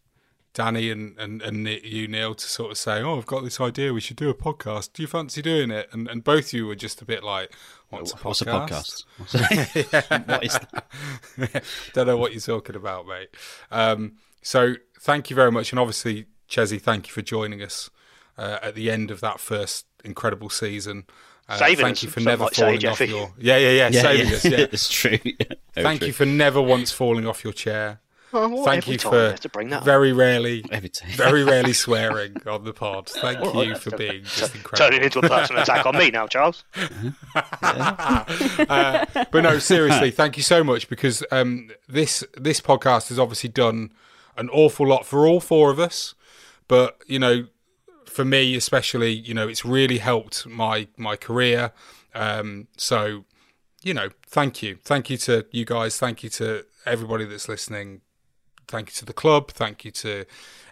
Danny and you, Neil, to sort of say, I've got this idea, we should do a podcast. Do you fancy doing it? And both of you were just a bit like, what's a podcast? What is that? Don't know what you're talking about, mate. So thank you very much. And obviously, Chezzy, thank you for joining us at the end of that first incredible season. Thank you for never falling off your... Yeah. Saving us, yeah. It's true. Thank you for never once falling off your chair. Well, thank you for very rarely swearing on the pod. Thank you for being just incredible. Turning into a personal attack on me now, Charles. But no, seriously, thank you so much, because this podcast has obviously done an awful lot for all four of us. But, for me especially, it's really helped my career. So, thank you. Thank you to you guys. Thank you to everybody that's listening. Thank you to the club. Thank you to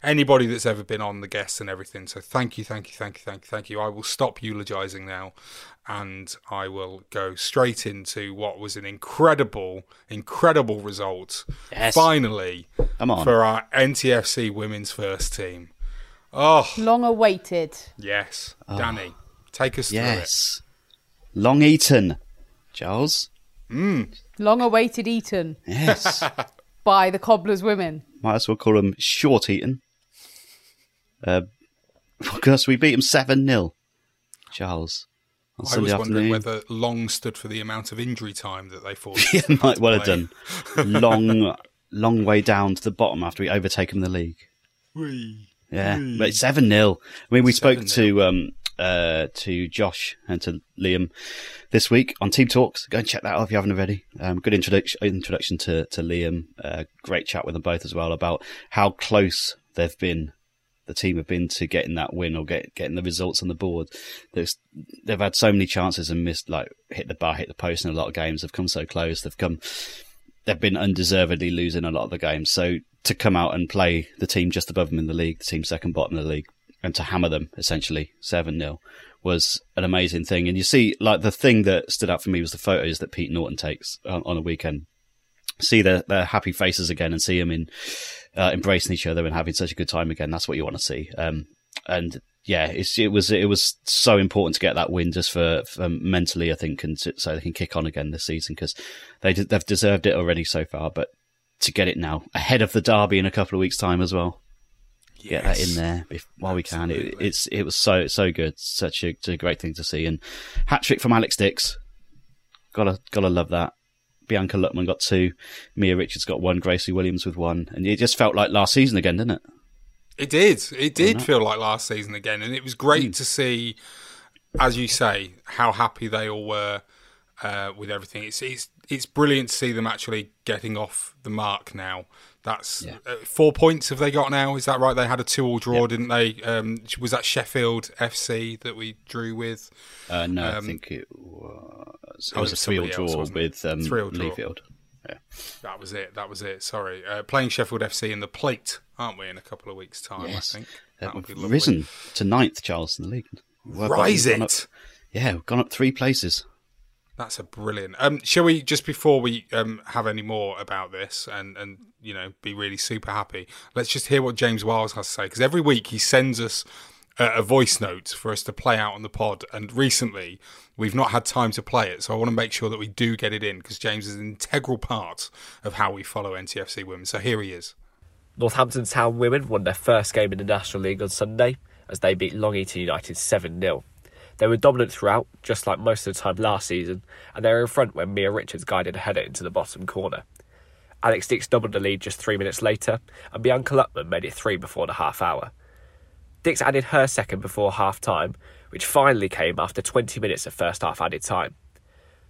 anybody that's ever been on, the guests and everything. So thank you. I will stop eulogising now, and I will go straight into what was an incredible, incredible result. Yes. Finally, for our NTFC women's first team. Oh, long awaited. Yes. Oh. Danny, take us through it. Yes. Long eaten, Charles. Mm. Long awaited Eton. Yes. By the Cobblers women. Might as well call them Short Eton. Because we beat them 7-0, Charles. I was wondering whether long stood for the amount of injury time that they forced. Yeah, might well have done. Long way down to the bottom after we overtake them in the league. Wee. Yeah, but 7-0. I mean, we spoke to Josh and to Liam this week on Team Talks. Go and check that out if you haven't already. Good introduction to Liam. Great chat with them both as well about how close they've been, the team have been, to getting that win or getting the results on the board. They've had so many chances and missed, like hit the bar, hit the post in a lot of games. They've come so close. They've been undeservedly losing a lot of the games. So to come out and play the team just above them in the league, the team second bottom of the league, and to hammer them, essentially, 7-0, was an amazing thing. And you see, like, the thing that stood out for me was the photos that Pete Norton takes on a weekend. See their happy faces again and see them embracing each other and having such a good time again. That's what you want to see. And yeah, it was so important to get that win just for mentally, I think, and so they can kick on again this season, because they've deserved it already so far. But to get it now, ahead of the derby in a couple of weeks' time as well. Get that in there while Absolutely. We can. It was so good, such a great thing to see. And hat trick from Alex Dix, gotta love that. Bianca Luckman got 2, Mia Richards got 1, Gracie Williams with 1, and it just felt like last season again, didn't it? It did feel like last season again, and it was great to see, as you say, how happy they all were with everything. It's brilliant to see them actually getting off the mark now. That's 4 points have they got now? Is that right? They had a 2-2 draw, didn't they? Was that Sheffield FC that we drew with? No, I think it was. It was a 3-3 draw with Leafield. Yeah. That was it. Sorry. Playing Sheffield FC in the plate, aren't we, in a couple of weeks' time, yes. I think. That would be lovely. Risen to 9th, Charles, in the league. Rise it! Gone up 3 places. That's a brilliant. Shall we, just before we have any more about this and you know, be really super happy, let's just hear what James Wiles has to say, because every week he sends us a voice note for us to play out on the pod, and recently we've not had time to play it, so I want to make sure that we do get it in, because James is an integral part of how we follow NTFC women. So here he is. Northampton Town women won their first game in the National League on Sunday as they beat Long Eaton United 7-0. They were dominant throughout, just like most of the time last season, and they were in front when Mia Richards guided a header into the bottom corner. Alex Dix doubled the lead just 3 minutes later, and Bianca Lutman made it three before the half hour. Dix added her second before half-time, which finally came after 20 minutes of first-half added time.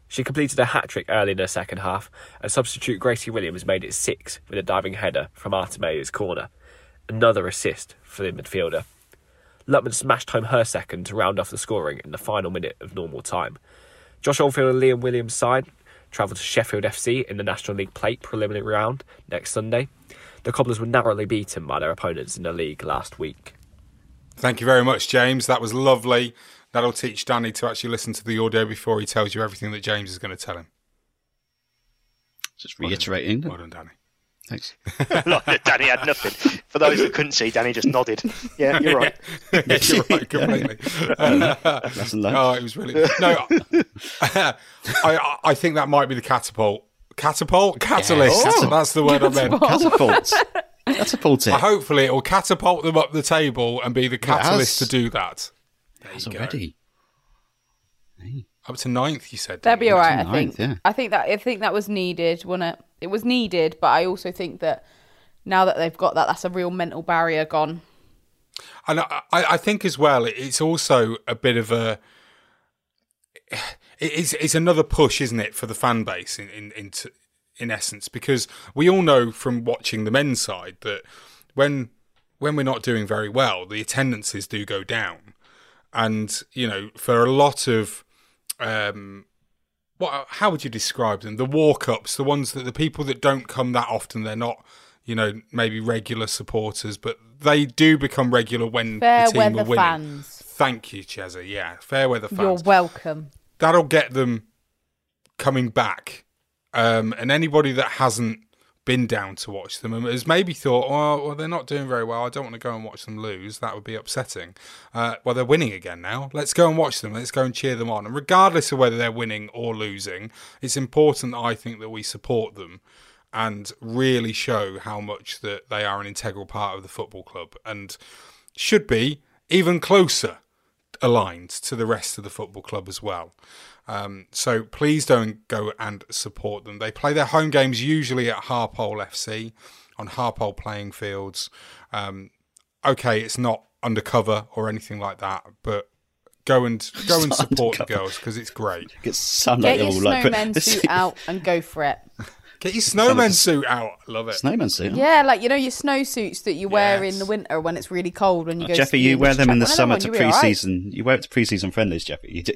She completed a hat-trick early in her second half, and substitute Gracie Williams made it six with a diving header from Artemeu's corner. Another assist for the midfielder. Lutman smashed home her second to round off the scoring in the final minute of normal time. Josh Oldfield and Liam Williams' side travelled to Sheffield FC in the National League Plate preliminary round next Sunday. The Cobblers were narrowly beaten by their opponents in the league last week. Thank you very much, James. That was lovely. That'll teach Danny to actually listen to the audio before he tells you everything that James is going to tell him. Just reiterating. Well done, Danny. Thanks. Danny had nothing. For those that couldn't see, Danny just nodded. Yeah, you're right. Yeah, you're right, completely. It was really... No, I think that might be the catapult. Catapult? Catalyst. Yeah. Oh, that's the word I meant. Catapult. Catapulting. Hopefully it will catapult them up the table and be the catalyst to do that. That's already. Hey. Up to ninth, you said. That'd be all right. I think. Yeah. I think that was needed, wasn't it? It was needed, but I also think that now that they've got that, that's a real mental barrier gone. And I think as well, it's also a bit of a. It's another push, isn't it, for the fan base in essence, because we all know from watching the men's side that when we're not doing very well, the attendances do go down, and you know, for a lot of. How would you describe them? The walk-ups, the ones that the people that don't come that often, they're not, you know, maybe regular supporters, but they do become regular when the team are winning. Fans. Thank you, Chezza. Yeah, fair weather fans. You're welcome. That'll get them coming back. And anybody that hasn't been down to watch them and has maybe thought, oh, well, they're not doing very well, I don't want to go and watch them lose, that would be upsetting. Well, they're winning again now. Let's go and watch them. Let's go and cheer them on. And regardless of whether they're winning or losing, it's important, I think, that we support them and really show how much that they are an integral part of the football club and should be even closer aligned to the rest of the football club as well. So please don't go and support them. They play their home games usually at Harpole FC on Harpole playing fields. It's not undercover or anything like that, but go and support the girls because it's great. Get your snowman suit out and go for it. Get your snowman suit out. Love it. Snowman suit. Yeah, like you know your snow suits that you wear in the winter when it's really cold. When you go, Jeffy, you wear them in the summer to pre-season. Right. You wear it to pre-season friendlies, Jeffy. You do.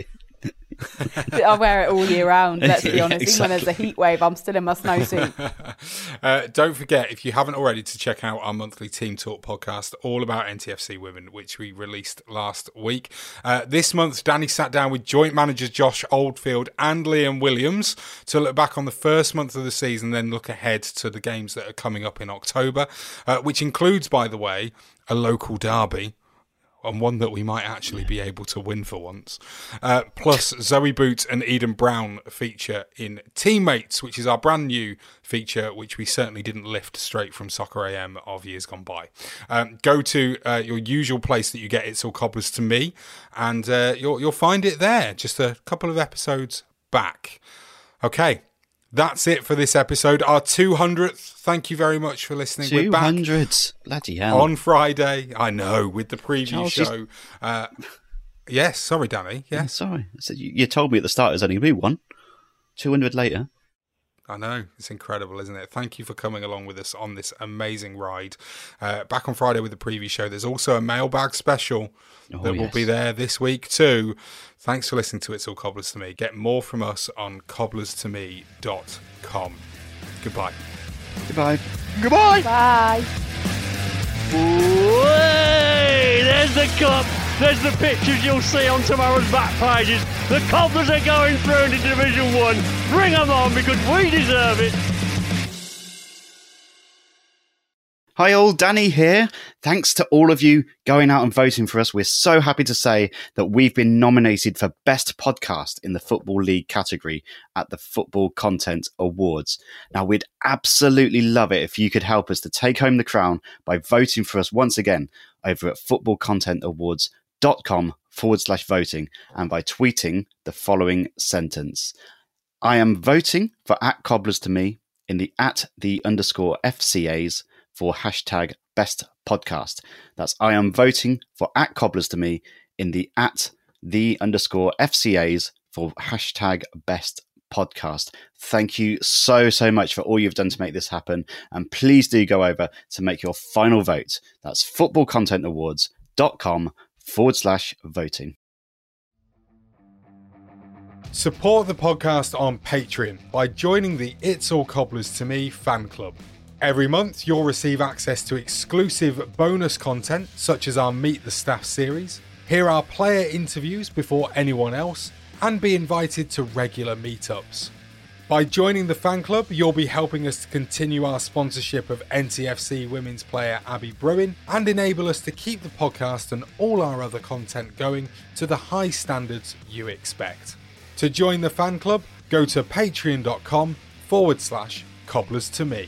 I wear it all year round, let's be honest. Exactly. Even when there's a heat wave, I'm still in my snowsuit. Don't forget, if you haven't already, to check out our monthly Team Talk podcast all about NTFC women, which we released last week. This month, Danny sat down with joint managers Josh Oldfield and Liam Williams to look back on the first month of the season, then look ahead to the games that are coming up in October, which includes, by the way, a local derby. And one that we might actually be able to win for once. Plus, Zoe Boots and Eden Brown feature in Teammates, which is our brand new feature, which we certainly didn't lift straight from Soccer AM of years gone by. Go to your usual place that you get It's All Cobblers To Me, and you'll find it there, just a couple of episodes back. Okay. That's it for this episode, our 200th. Thank you very much for listening. 200. We're back bloody hell on Friday. I know, with the preview show. Yes, sorry, Danny. Yeah, sorry. So you told me at the start there's only going to be one. 200 later. I know. It's incredible, isn't it? Thank you for coming along with us on this amazing ride. Back on Friday with the preview show. There's also a mailbag special that will be there this week too. Thanks for listening to It's All Cobblers To Me. Get more from us on cobblerstome.com. Goodbye. Goodbye. Goodbye. Bye. Way, there's the cup. There's the pictures you'll see on tomorrow's back pages. The Cobblers are going through into Division 1. Bring them on, because we deserve it. Hi all, Danny here. Thanks to all of you going out and voting for us. We're so happy to say that we've been nominated for Best Podcast in the Football League category at the Football Content Awards. Now, we'd absolutely love it if you could help us to take home the crown by voting for us once again over at footballcontentawards.com/voting and by tweeting the following sentence. I am voting for @Cobblers2Me in the @_FCAs for #bestpodcast. That's I am voting for @Cobblers2Me in the @_FCAs for #bestpodcast. Thank you so much for all you've done to make this happen. And please do go over to make your final vote. That's footballcontentawards.com/voting. Support the podcast on Patreon by joining the It's All Cobblers To Me fan club. Every month, you'll receive access to exclusive bonus content, such as our Meet the Staff series, hear our player interviews before anyone else, and be invited to regular meetups. By joining the fan club, you'll be helping us to continue our sponsorship of NTFC women's player Abby Bruin and enable us to keep the podcast and all our other content going to the high standards you expect. To join the fan club, go to patreon.com/cobblers2me.